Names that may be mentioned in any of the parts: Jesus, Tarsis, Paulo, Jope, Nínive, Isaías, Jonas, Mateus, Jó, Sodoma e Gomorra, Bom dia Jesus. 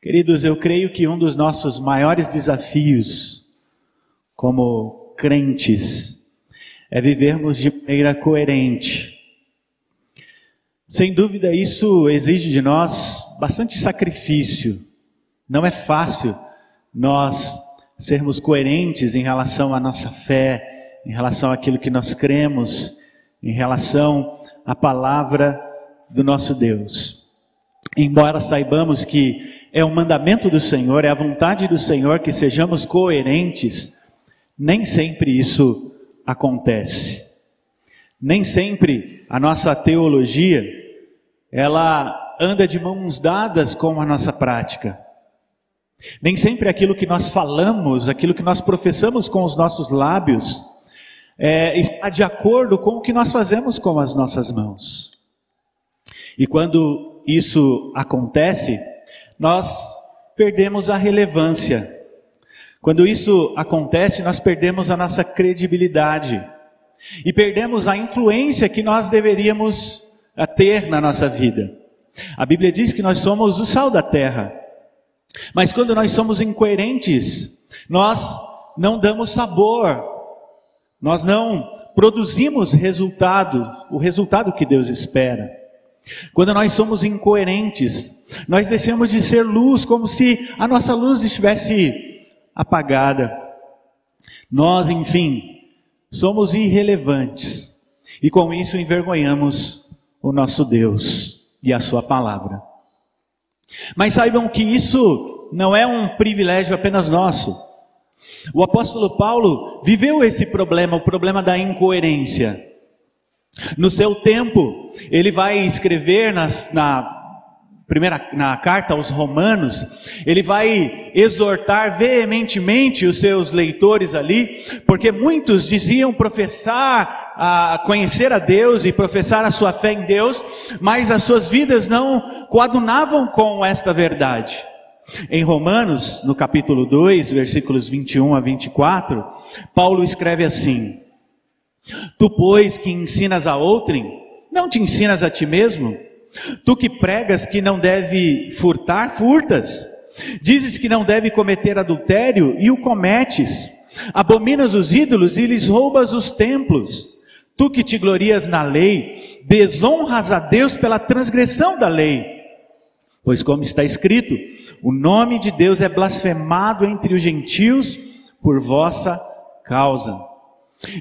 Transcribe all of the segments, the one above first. Queridos, eu creio que um dos nossos maiores desafios como crentes é vivermos de maneira coerente. Sem dúvida, isso exige de nós bastante sacrifício. Não é fácil nós sermos coerentes em relação à nossa fé, em relação àquilo que nós cremos, em relação à palavra do nosso Deus. Embora saibamos que é um mandamento do Senhor, é a vontade do Senhor que sejamos coerentes, nem sempre isso acontece. Nem sempre a nossa teologia, ela anda de mãos dadas com a nossa prática. Nem sempre aquilo que nós falamos, aquilo que nós professamos com os nossos lábios, está de acordo com o que nós fazemos com as nossas mãos. E quando isso acontece, nós perdemos a relevância. Quando isso acontece, nós perdemos a nossa credibilidade e perdemos a influência que nós deveríamos ter na nossa vida. A Bíblia diz que nós somos o sal da terra, mas quando nós somos incoerentes, nós não damos sabor, nós não produzimos resultado, o resultado que Deus espera. Quando nós somos incoerentes, nós deixamos de ser luz, como se a nossa luz estivesse apagada. Nós, enfim, somos irrelevantes e com isso envergonhamos o nosso Deus e a sua palavra. Mas saibam que isso não é um privilégio apenas nosso. O apóstolo Paulo viveu esse problema, o problema da incoerência. No seu tempo, ele vai escrever na carta aos Romanos, ele vai exortar veementemente os seus leitores ali, porque muitos diziam professar, conhecer a Deus e professar a sua fé em Deus, mas as suas vidas não coadunavam com esta verdade. Em Romanos, no capítulo 2, versículos 21 a 24, Paulo escreve assim: Tu, pois, que ensinas a outrem, não te ensinas a ti mesmo? Tu que pregas que não deve furtar, furtas. Dizes que não deve cometer adultério e o cometes. Abominas os ídolos e lhes roubas os templos. Tu que te glorias na lei, desonras a Deus pela transgressão da lei. Pois como está escrito, o nome de Deus é blasfemado entre os gentios por vossa causa.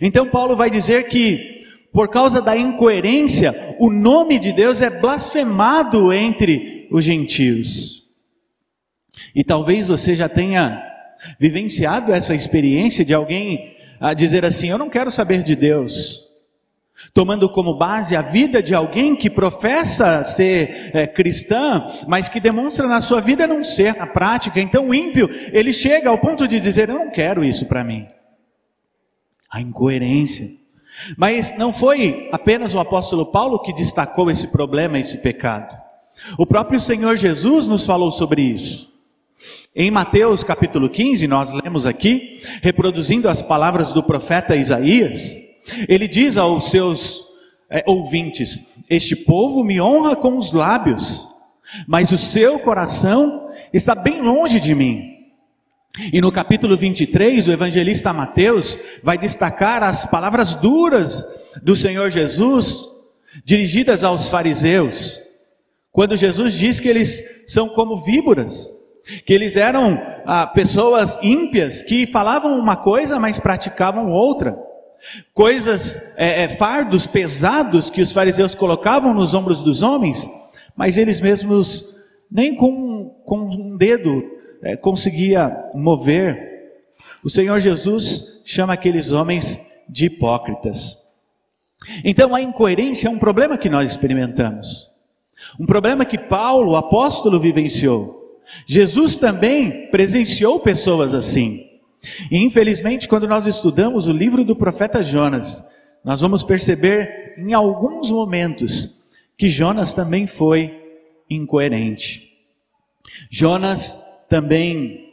Então Paulo vai dizer que, por causa da incoerência, o nome de Deus é blasfemado entre os gentios. E talvez você já tenha vivenciado essa experiência de alguém a dizer assim: eu não quero saber de Deus, tomando como base a vida de alguém que professa ser cristã, mas que demonstra na sua vida não ser, na prática. Então o ímpio, ele chega ao ponto de dizer: eu não quero isso para mim. A incoerência. Mas não foi apenas o apóstolo Paulo que destacou esse problema, esse pecado. O próprio Senhor Jesus nos falou sobre isso. Em Mateus capítulo 15, nós lemos aqui, reproduzindo as palavras do profeta Isaías, ele diz aos seus ouvintes: Este povo me honra com os lábios, mas o seu coração está bem longe de mim. E no capítulo 23, o evangelista Mateus vai destacar as palavras duras do Senhor Jesus, dirigidas aos fariseus, quando Jesus diz que eles são como víboras, que eles eram pessoas ímpias, que falavam uma coisa, mas praticavam outra. Coisas, fardos pesados que os fariseus colocavam nos ombros dos homens, mas eles mesmos nem com um dedo conseguia mover. O Senhor Jesus chama aqueles homens de hipócritas. Então a incoerência é um problema que nós experimentamos, um problema que Paulo, o apóstolo, vivenciou. Jesus também presenciou pessoas assim. E infelizmente, quando nós estudamos o livro do profeta Jonas, nós vamos perceber em alguns momentos que Jonas também foi incoerente. Jonas também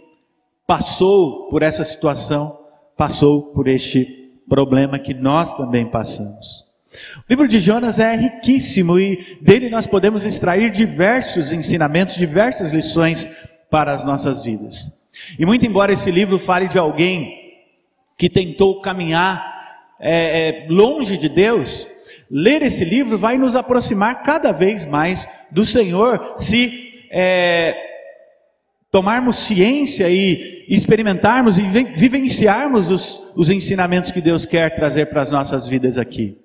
passou por essa situação, passou por este problema que nós também passamos. O livro de Jonas é riquíssimo e dele nós podemos extrair diversos ensinamentos, diversas lições para as nossas vidas. E muito embora esse livro fale de alguém que tentou caminhar longe de Deus, ler esse livro vai nos aproximar cada vez mais do Senhor, se tomarmos ciência e experimentarmos e vivenciarmos os ensinamentos que Deus quer trazer para as nossas vidas aqui.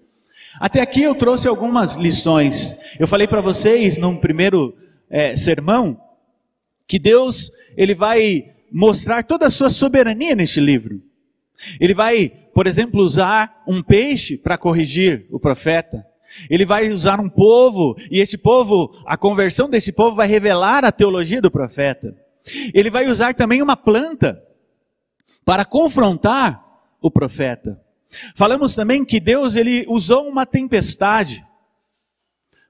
Até aqui eu trouxe algumas lições. Eu falei para vocês num primeiro sermão, que Deus, ele vai mostrar toda a sua soberania neste livro. Ele vai, por exemplo, usar um peixe para corrigir o profeta. Ele vai usar um povo, e este povo, a conversão desse povo vai revelar a teologia do profeta. Ele vai usar também uma planta para confrontar o profeta. Falamos também que Deus, ele usou uma tempestade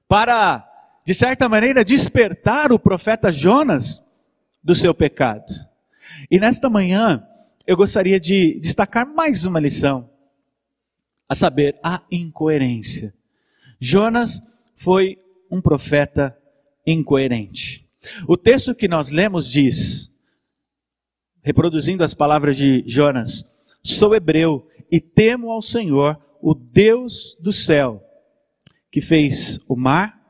para, de certa maneira, despertar o profeta Jonas do seu pecado. E nesta manhã, eu gostaria de destacar mais uma lição, a saber, a incoerência. Jonas foi um profeta incoerente. O texto que nós lemos diz, reproduzindo as palavras de Jonas: sou hebreu e temo ao Senhor, o Deus do céu, que fez o mar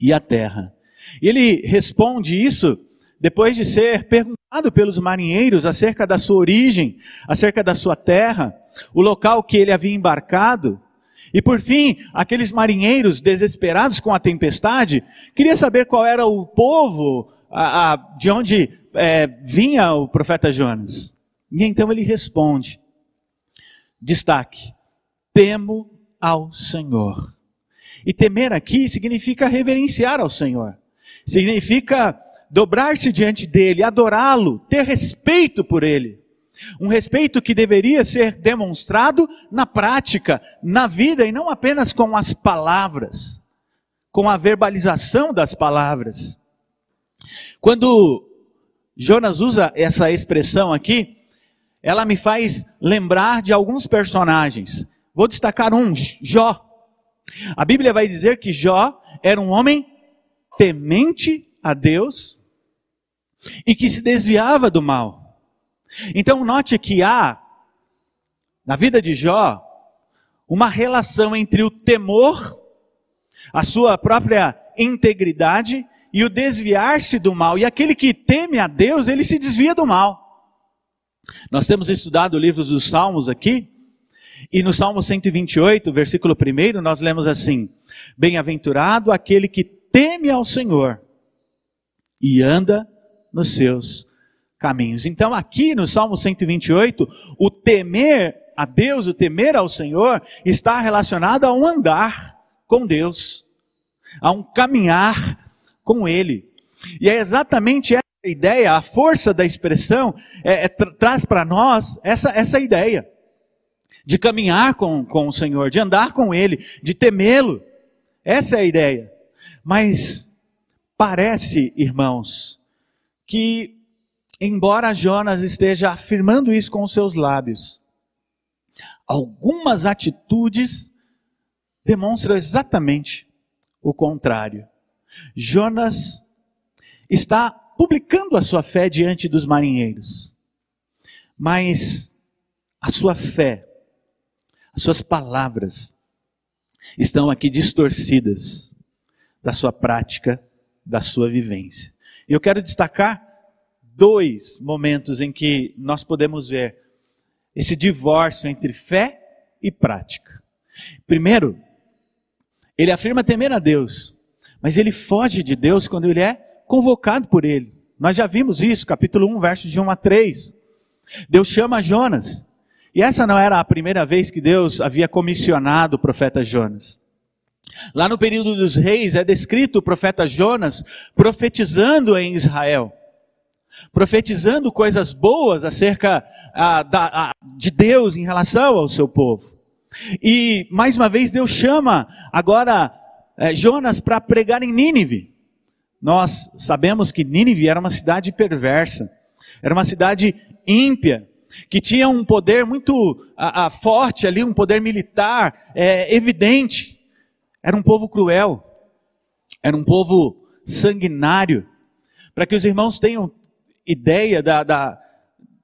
e a terra. Ele responde isso depois de ser perguntado pelos marinheiros acerca da sua origem, acerca da sua terra, o local que ele havia embarcado. E por fim, aqueles marinheiros desesperados com a tempestade, queria saber qual era o povo de onde vinha o profeta Jonas. E então ele responde, destaque: temo ao Senhor. E temer aqui significa reverenciar ao Senhor, significa dobrar-se diante dele, adorá-lo, ter respeito por ele. Um respeito que deveria ser demonstrado na prática, na vida, e não apenas com as palavras, com a verbalização das palavras. Quando Jonas usa essa expressão aqui, ela me faz lembrar de alguns personagens. Vou destacar um, Jó. A Bíblia vai dizer que Jó era um homem temente a Deus e que se desviava do mal. Então note que há, na vida de Jó, uma relação entre o temor, a sua própria integridade, e o desviar-se do mal. E aquele que teme a Deus, ele se desvia do mal. Nós temos estudado o livro dos Salmos aqui, e no Salmo 128, versículo 1, nós lemos assim: bem-aventurado aquele que teme ao Senhor e anda nos seus caminhos. Então aqui no Salmo 128, o temer a Deus, o temer ao Senhor, está relacionado a um andar com Deus, a um caminhar com Ele. E é exatamente essa ideia, a força da expressão traz para nós essa ideia de caminhar com o Senhor, de andar com Ele, de temê-lo. Essa é a ideia. Mas parece, irmãos, que embora Jonas esteja afirmando isso com os seus lábios, algumas atitudes demonstram exatamente o contrário. Jonas está publicando a sua fé diante dos marinheiros, mas a sua fé, as suas palavras estão aqui distorcidas da sua prática, da sua vivência. Eu quero destacar dois momentos em que nós podemos ver esse divórcio entre fé e prática. Primeiro, ele afirma temer a Deus, mas ele foge de Deus quando ele é convocado por ele. Nós já vimos isso, capítulo 1, versos de 1 a 3. Deus chama Jonas, e essa não era a primeira vez que Deus havia comissionado o profeta Jonas. Lá no período dos reis é descrito o profeta Jonas profetizando em Israel, profetizando coisas boas acerca de Deus em relação ao seu povo. E mais uma vez Deus chama agora Jonas para pregar em Nínive. Nós sabemos que Nínive era uma cidade perversa, era uma cidade ímpia, que tinha um poder muito forte ali, um poder militar evidente. Era um povo cruel, era um povo sanguinário. Para que os irmãos tenham ideia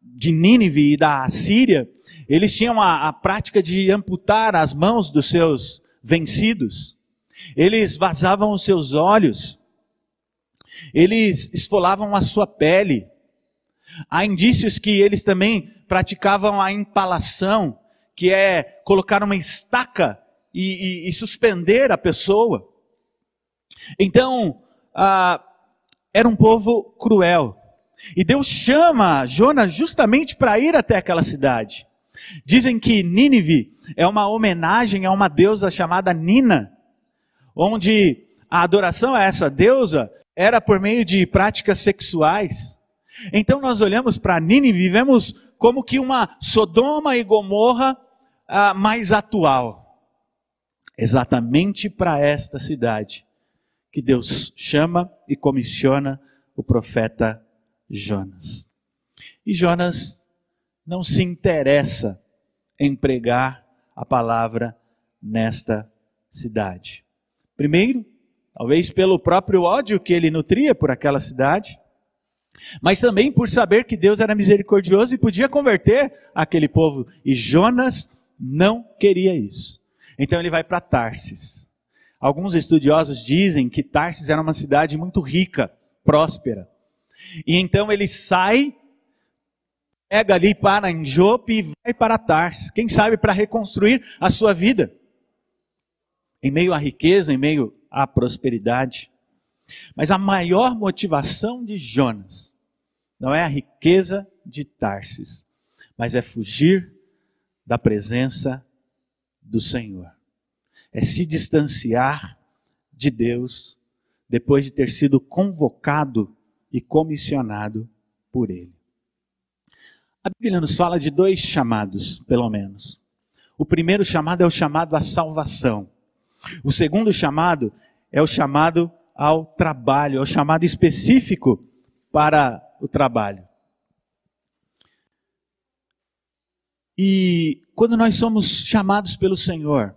de Nínive e da Assíria, eles tinham a prática de amputar as mãos dos seus vencidos. Eles vazavam os seus olhos. Eles esfolavam a sua pele. Há indícios que eles também praticavam a impalação, que é colocar uma estaca e suspender a pessoa. Então, era um povo cruel. E Deus chama Jonas justamente para ir até aquela cidade. Dizem que Nínive é uma homenagem a uma deusa chamada Nina, onde a adoração a essa deusa era por meio de práticas sexuais. Então nós olhamos para Nínive e vemos como que uma Sodoma e Gomorra mais atual. Exatamente para esta cidade que Deus chama e comissiona o profeta Jonas. E Jonas não se interessa em pregar a palavra nesta cidade. Primeiro, talvez pelo próprio ódio que ele nutria por aquela cidade, mas também por saber que Deus era misericordioso e podia converter aquele povo. E Jonas não queria isso. Então ele vai para Tarsis. Alguns estudiosos dizem que Tarsis era uma cidade muito rica, próspera. E então ele sai, pega ali para em Jope e vai para Tarsis. Quem sabe para reconstruir a sua vida. Em meio à riqueza, em meio à prosperidade. Mas a maior motivação de Jonas não é a riqueza de Tarsis, mas é fugir da presença do Senhor. É se distanciar de Deus depois de ter sido convocado e comissionado por Ele. A Bíblia nos fala de dois chamados, pelo menos. O primeiro chamado é o chamado à salvação. O segundo chamado é o chamado ao trabalho, ao chamado específico para o trabalho. E quando nós somos chamados pelo Senhor,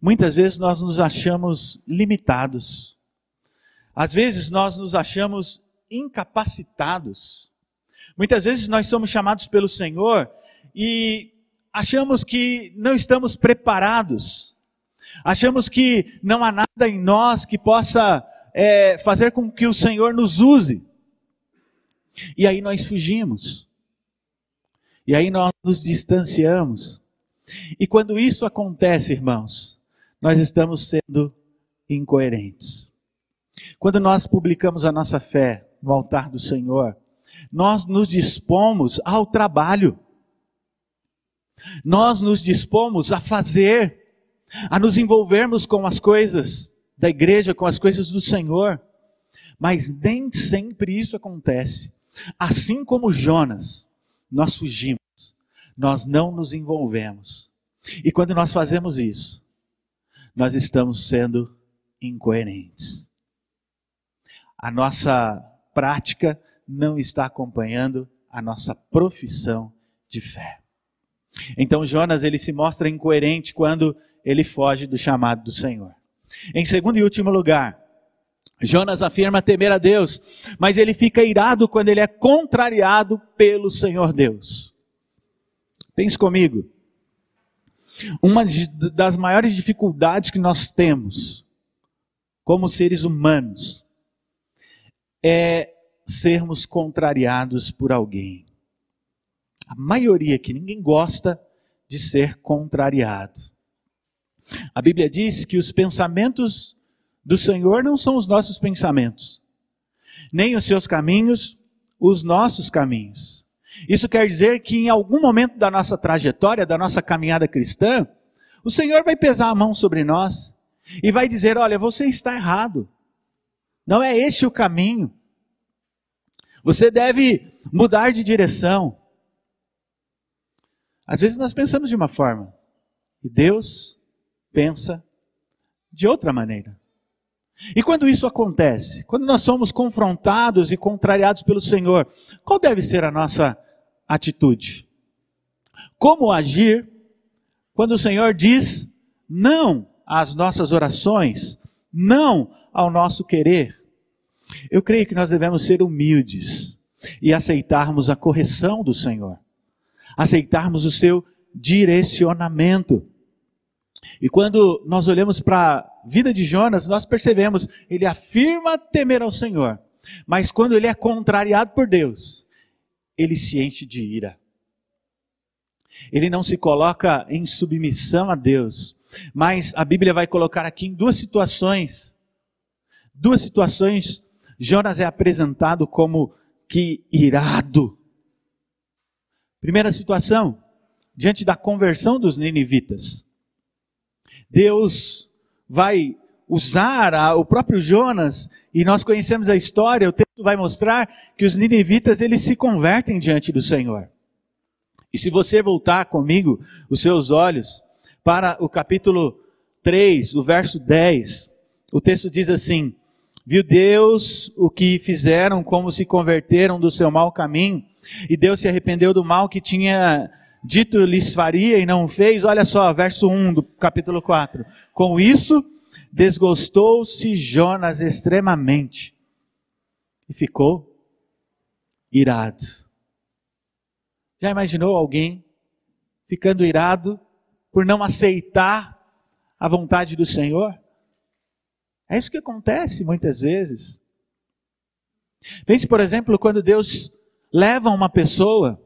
muitas vezes nós nos achamos limitados. Às vezes nós nos achamos incapacitados. Muitas vezes nós somos chamados pelo Senhor e achamos que não estamos preparados. Achamos que não há nada em nós que possa fazer com que o Senhor nos use. E aí nós fugimos. E aí nós nos distanciamos. E quando isso acontece, irmãos, nós estamos sendo incoerentes. Quando nós publicamos a nossa fé no altar do Senhor, nós nos dispomos ao trabalho. Nós nos dispomos a fazer, a nos envolvermos com as coisas da igreja, com as coisas do Senhor. Mas nem sempre isso acontece. Assim como Jonas, nós fugimos, nós não nos envolvemos. E quando nós fazemos isso, nós estamos sendo incoerentes. A nossa prática não está acompanhando a nossa profissão de fé. Então Jonas, ele se mostra incoerente quando ele foge do chamado do Senhor. Em segundo e último lugar, Jonas afirma temer a Deus, mas ele fica irado quando ele é contrariado pelo Senhor Deus. Pense comigo. Uma das maiores dificuldades que nós temos como seres humanos é sermos contrariados por alguém. A maioria aqui, ninguém gosta de ser contrariado. A Bíblia diz que os pensamentos do Senhor não são os nossos pensamentos, nem os seus caminhos, os nossos caminhos. Isso quer dizer que em algum momento da nossa trajetória, da nossa caminhada cristã, o Senhor vai pesar a mão sobre nós e vai dizer, olha, você está errado, não é este o caminho, você deve mudar de direção. Às vezes nós pensamos de uma forma, e Deus pensa de outra maneira. E quando isso acontece, quando nós somos confrontados e contrariados pelo Senhor, qual deve ser a nossa atitude? Como agir quando o Senhor diz não às nossas orações, não ao nosso querer? Eu creio que nós devemos ser humildes e aceitarmos a correção do Senhor, aceitarmos o seu direcionamento. E quando nós olhamos para a vida de Jonas, nós percebemos, ele afirma temer ao Senhor, mas quando ele é contrariado por Deus, ele se enche de ira. Ele não se coloca em submissão a Deus, mas a Bíblia vai colocar aqui em duas situações, Jonas é apresentado como que irado. Primeira situação, diante da conversão dos ninivitas, Deus vai usar o próprio Jonas, e nós conhecemos a história, o texto vai mostrar que os ninivitas eles se convertem diante do Senhor. E se você voltar comigo os seus olhos para o capítulo 3, o verso 10, o texto diz assim: viu Deus o que fizeram, como se converteram do seu mau caminho, e Deus se arrependeu do mal que tinha dito lhes faria e não fez. Olha só, verso 1 do capítulo 4. Com isso, desgostou-se Jonas extremamente e ficou irado. Já imaginou alguém ficando irado por não aceitar a vontade do Senhor? É isso que acontece muitas vezes. Pense, por exemplo, quando Deus leva uma pessoa,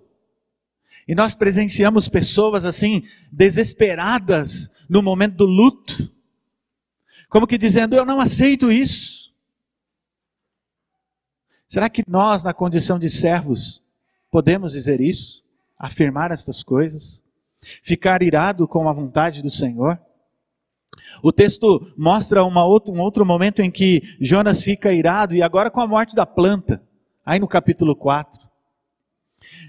e nós presenciamos pessoas assim, desesperadas no momento do luto, como que dizendo, eu não aceito isso. Será que nós, na condição de servos, podemos dizer isso? Afirmar estas coisas? Ficar irado com a vontade do Senhor? O texto mostra um outro momento em que Jonas fica irado, e agora com a morte da planta, aí no capítulo 4.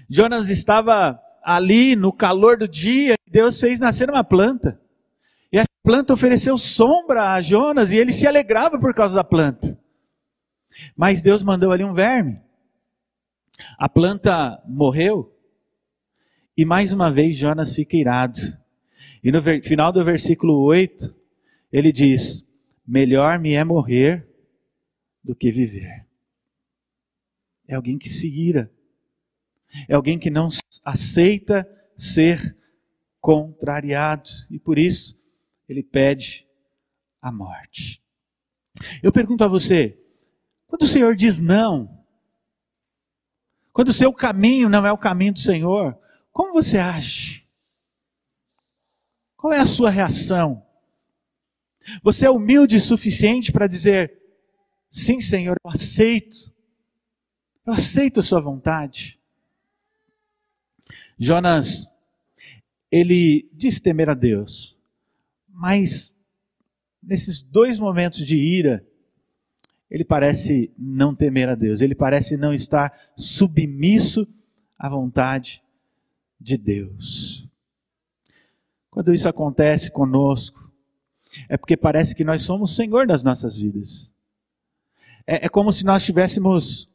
Jonas estava ali no calor do dia, Deus fez nascer uma planta, e essa planta ofereceu sombra a Jonas, e ele se alegrava por causa da planta, mas Deus mandou ali um verme, a planta morreu, e mais uma vez Jonas fica irado, e no final do versículo 8, ele diz, melhor me é morrer do que viver. É alguém que se ira, é alguém que não aceita ser contrariado, e por isso ele pede a morte. Eu pergunto a você, quando o Senhor diz não, quando o seu caminho não é o caminho do Senhor, como você age? Qual é a sua reação? Você é humilde o suficiente para dizer, sim Senhor, eu aceito a sua vontade? Jonas, ele diz temer a Deus, mas nesses dois momentos de ira, ele parece não temer a Deus, ele parece não estar submisso à vontade de Deus. Quando isso acontece conosco, é porque parece que nós somos o Senhor das nossas vidas. É como se nós estivéssemos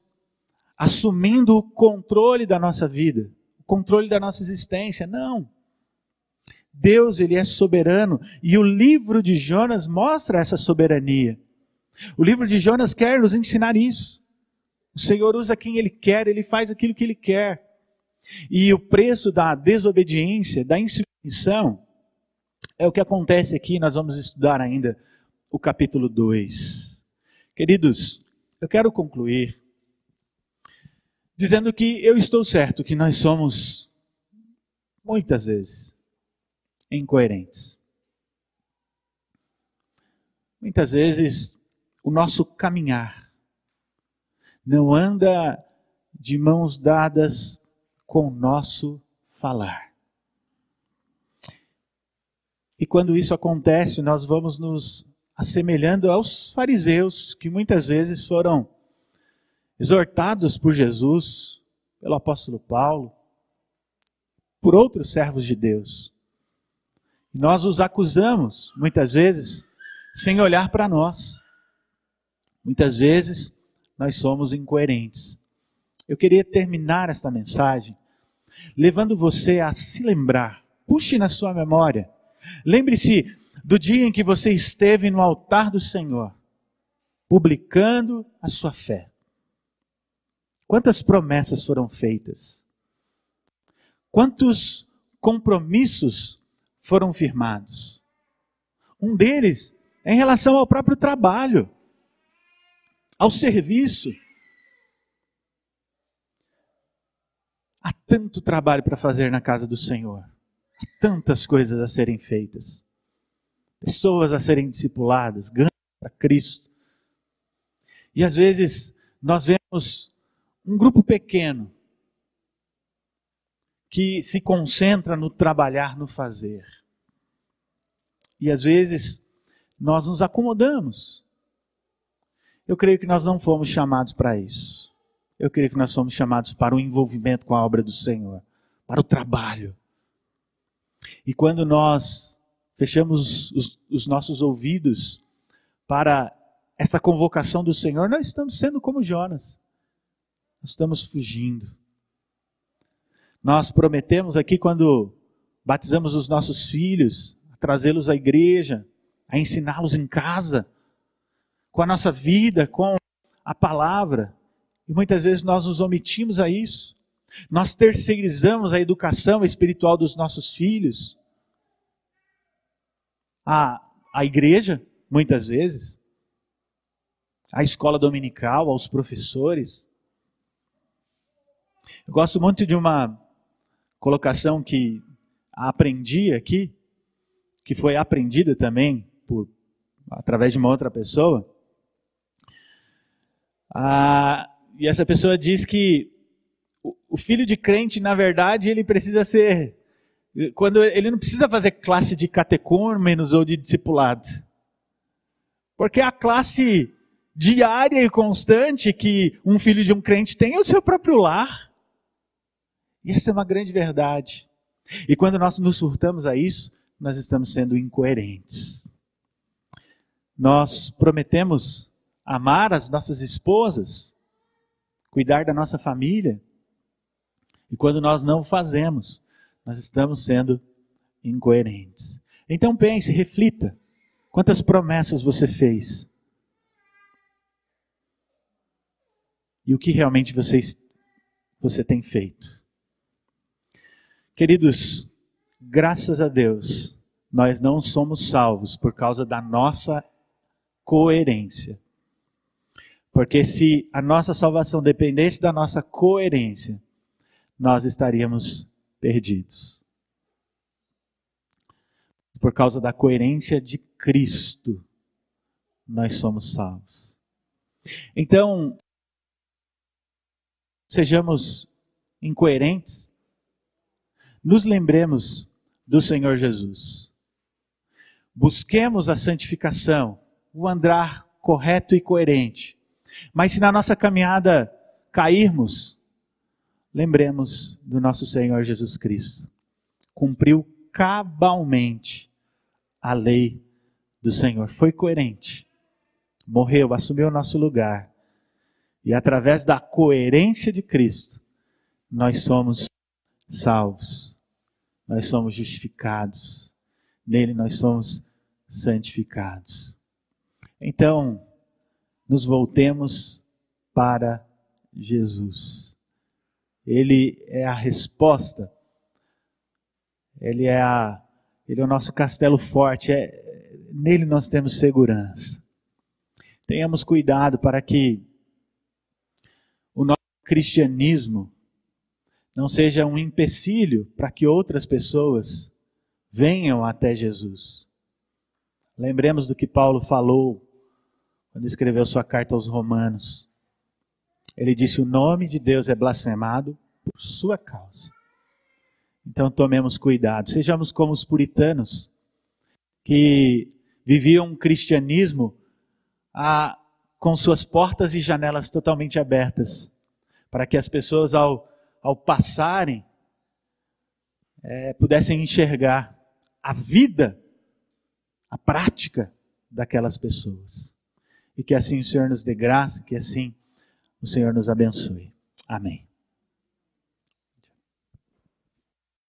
assumindo o controle da nossa vida, controle da nossa existência. Não, Deus ele é soberano, e o livro de Jonas mostra essa soberania. O livro de Jonas quer nos ensinar isso. O Senhor usa quem ele quer, ele faz aquilo que ele quer, e o preço da desobediência, da insubmissão, é o que acontece aqui. Nós vamos estudar ainda o capítulo 2. Queridos, eu quero concluir dizendo que eu estou certo que nós somos, muitas vezes, incoerentes. Muitas vezes, o nosso caminhar não anda de mãos dadas com o nosso falar. E quando isso acontece, nós vamos nos assemelhando aos fariseus, que muitas vezes foram exortados por Jesus, pelo apóstolo Paulo, por outros servos de Deus. Nós os acusamos, muitas vezes, sem olhar para nós. Muitas vezes, nós somos incoerentes. Eu queria terminar esta mensagem, levando você a se lembrar. Puxe na sua memória. Lembre-se do dia em que você esteve no altar do Senhor. publicando a sua fé. Quantas promessas foram feitas? Quantos compromissos foram firmados? Um deles é em relação ao próprio trabalho, ao serviço. Há tanto trabalho para fazer na casa do Senhor. Há tantas coisas a serem feitas. Pessoas a serem discipuladas, ganhas para Cristo. E às vezes nós vemos um grupo pequeno que se concentra no trabalhar, no fazer. E às vezes nós nos acomodamos. Eu creio que nós não fomos chamados para isso. Eu creio que nós fomos chamados para o envolvimento com a obra do Senhor, para o trabalho. E quando nós fechamos os nossos ouvidos para essa convocação do Senhor, nós estamos sendo como Jonas. Nós estamos fugindo. Nós prometemos aqui, quando batizamos os nossos filhos, a trazê-los à igreja, a ensiná-los em casa, com a nossa vida, com a palavra. E muitas vezes nós nos omitimos a isso. Nós terceirizamos a educação espiritual dos nossos filhos. A igreja, muitas vezes. A escola dominical, aos professores. Eu gosto muito de uma colocação que aprendi aqui, que foi aprendida também através de uma outra pessoa. E essa pessoa diz que o filho de crente, na verdade, ele precisa ser... Quando ele não precisa fazer classe de catecúmenos ou de discipulado. Porque a classe diária e constante que um filho de um crente tem é o seu próprio lar. E essa é uma grande verdade. E quando nós nos furtamos a isso, nós estamos sendo incoerentes. Nós prometemos amar as nossas esposas, cuidar da nossa família. E quando nós não fazemos, nós estamos sendo incoerentes. Então pense, reflita. Quantas promessas você fez? E o que realmente você tem feito? Queridos, graças a Deus, nós não somos salvos por causa da nossa coerência. Porque se a nossa salvação dependesse da nossa coerência, nós estaríamos perdidos. Por causa da coerência de Cristo, nós somos salvos. Então, sejamos incoerentes, nos lembremos do Senhor Jesus. Busquemos a santificação, o andar correto e coerente. Mas se na nossa caminhada cairmos, lembremos do nosso Senhor Jesus Cristo. Cumpriu cabalmente a lei do Senhor. Foi coerente. Morreu, assumiu o nosso lugar. E através da coerência de Cristo, nós somos salvos. Nós somos justificados. Nele nós somos santificados. Então, nos voltemos para Jesus. Ele é a resposta. Ele é o nosso castelo forte. Nele nós temos segurança. Tenhamos cuidado para que o nosso cristianismo não seja um empecilho para que outras pessoas venham até Jesus. Lembremos do que Paulo falou quando escreveu sua carta aos Romanos. Ele disse: o nome de Deus é blasfemado por sua causa. Então tomemos cuidado. Sejamos como os puritanos, que viviam um cristianismo com suas portas e janelas totalmente abertas, para que as pessoas ao passarem pudessem enxergar a vida, a prática daquelas pessoas. E que assim o Senhor nos dê graça, que assim o Senhor nos abençoe. Amém.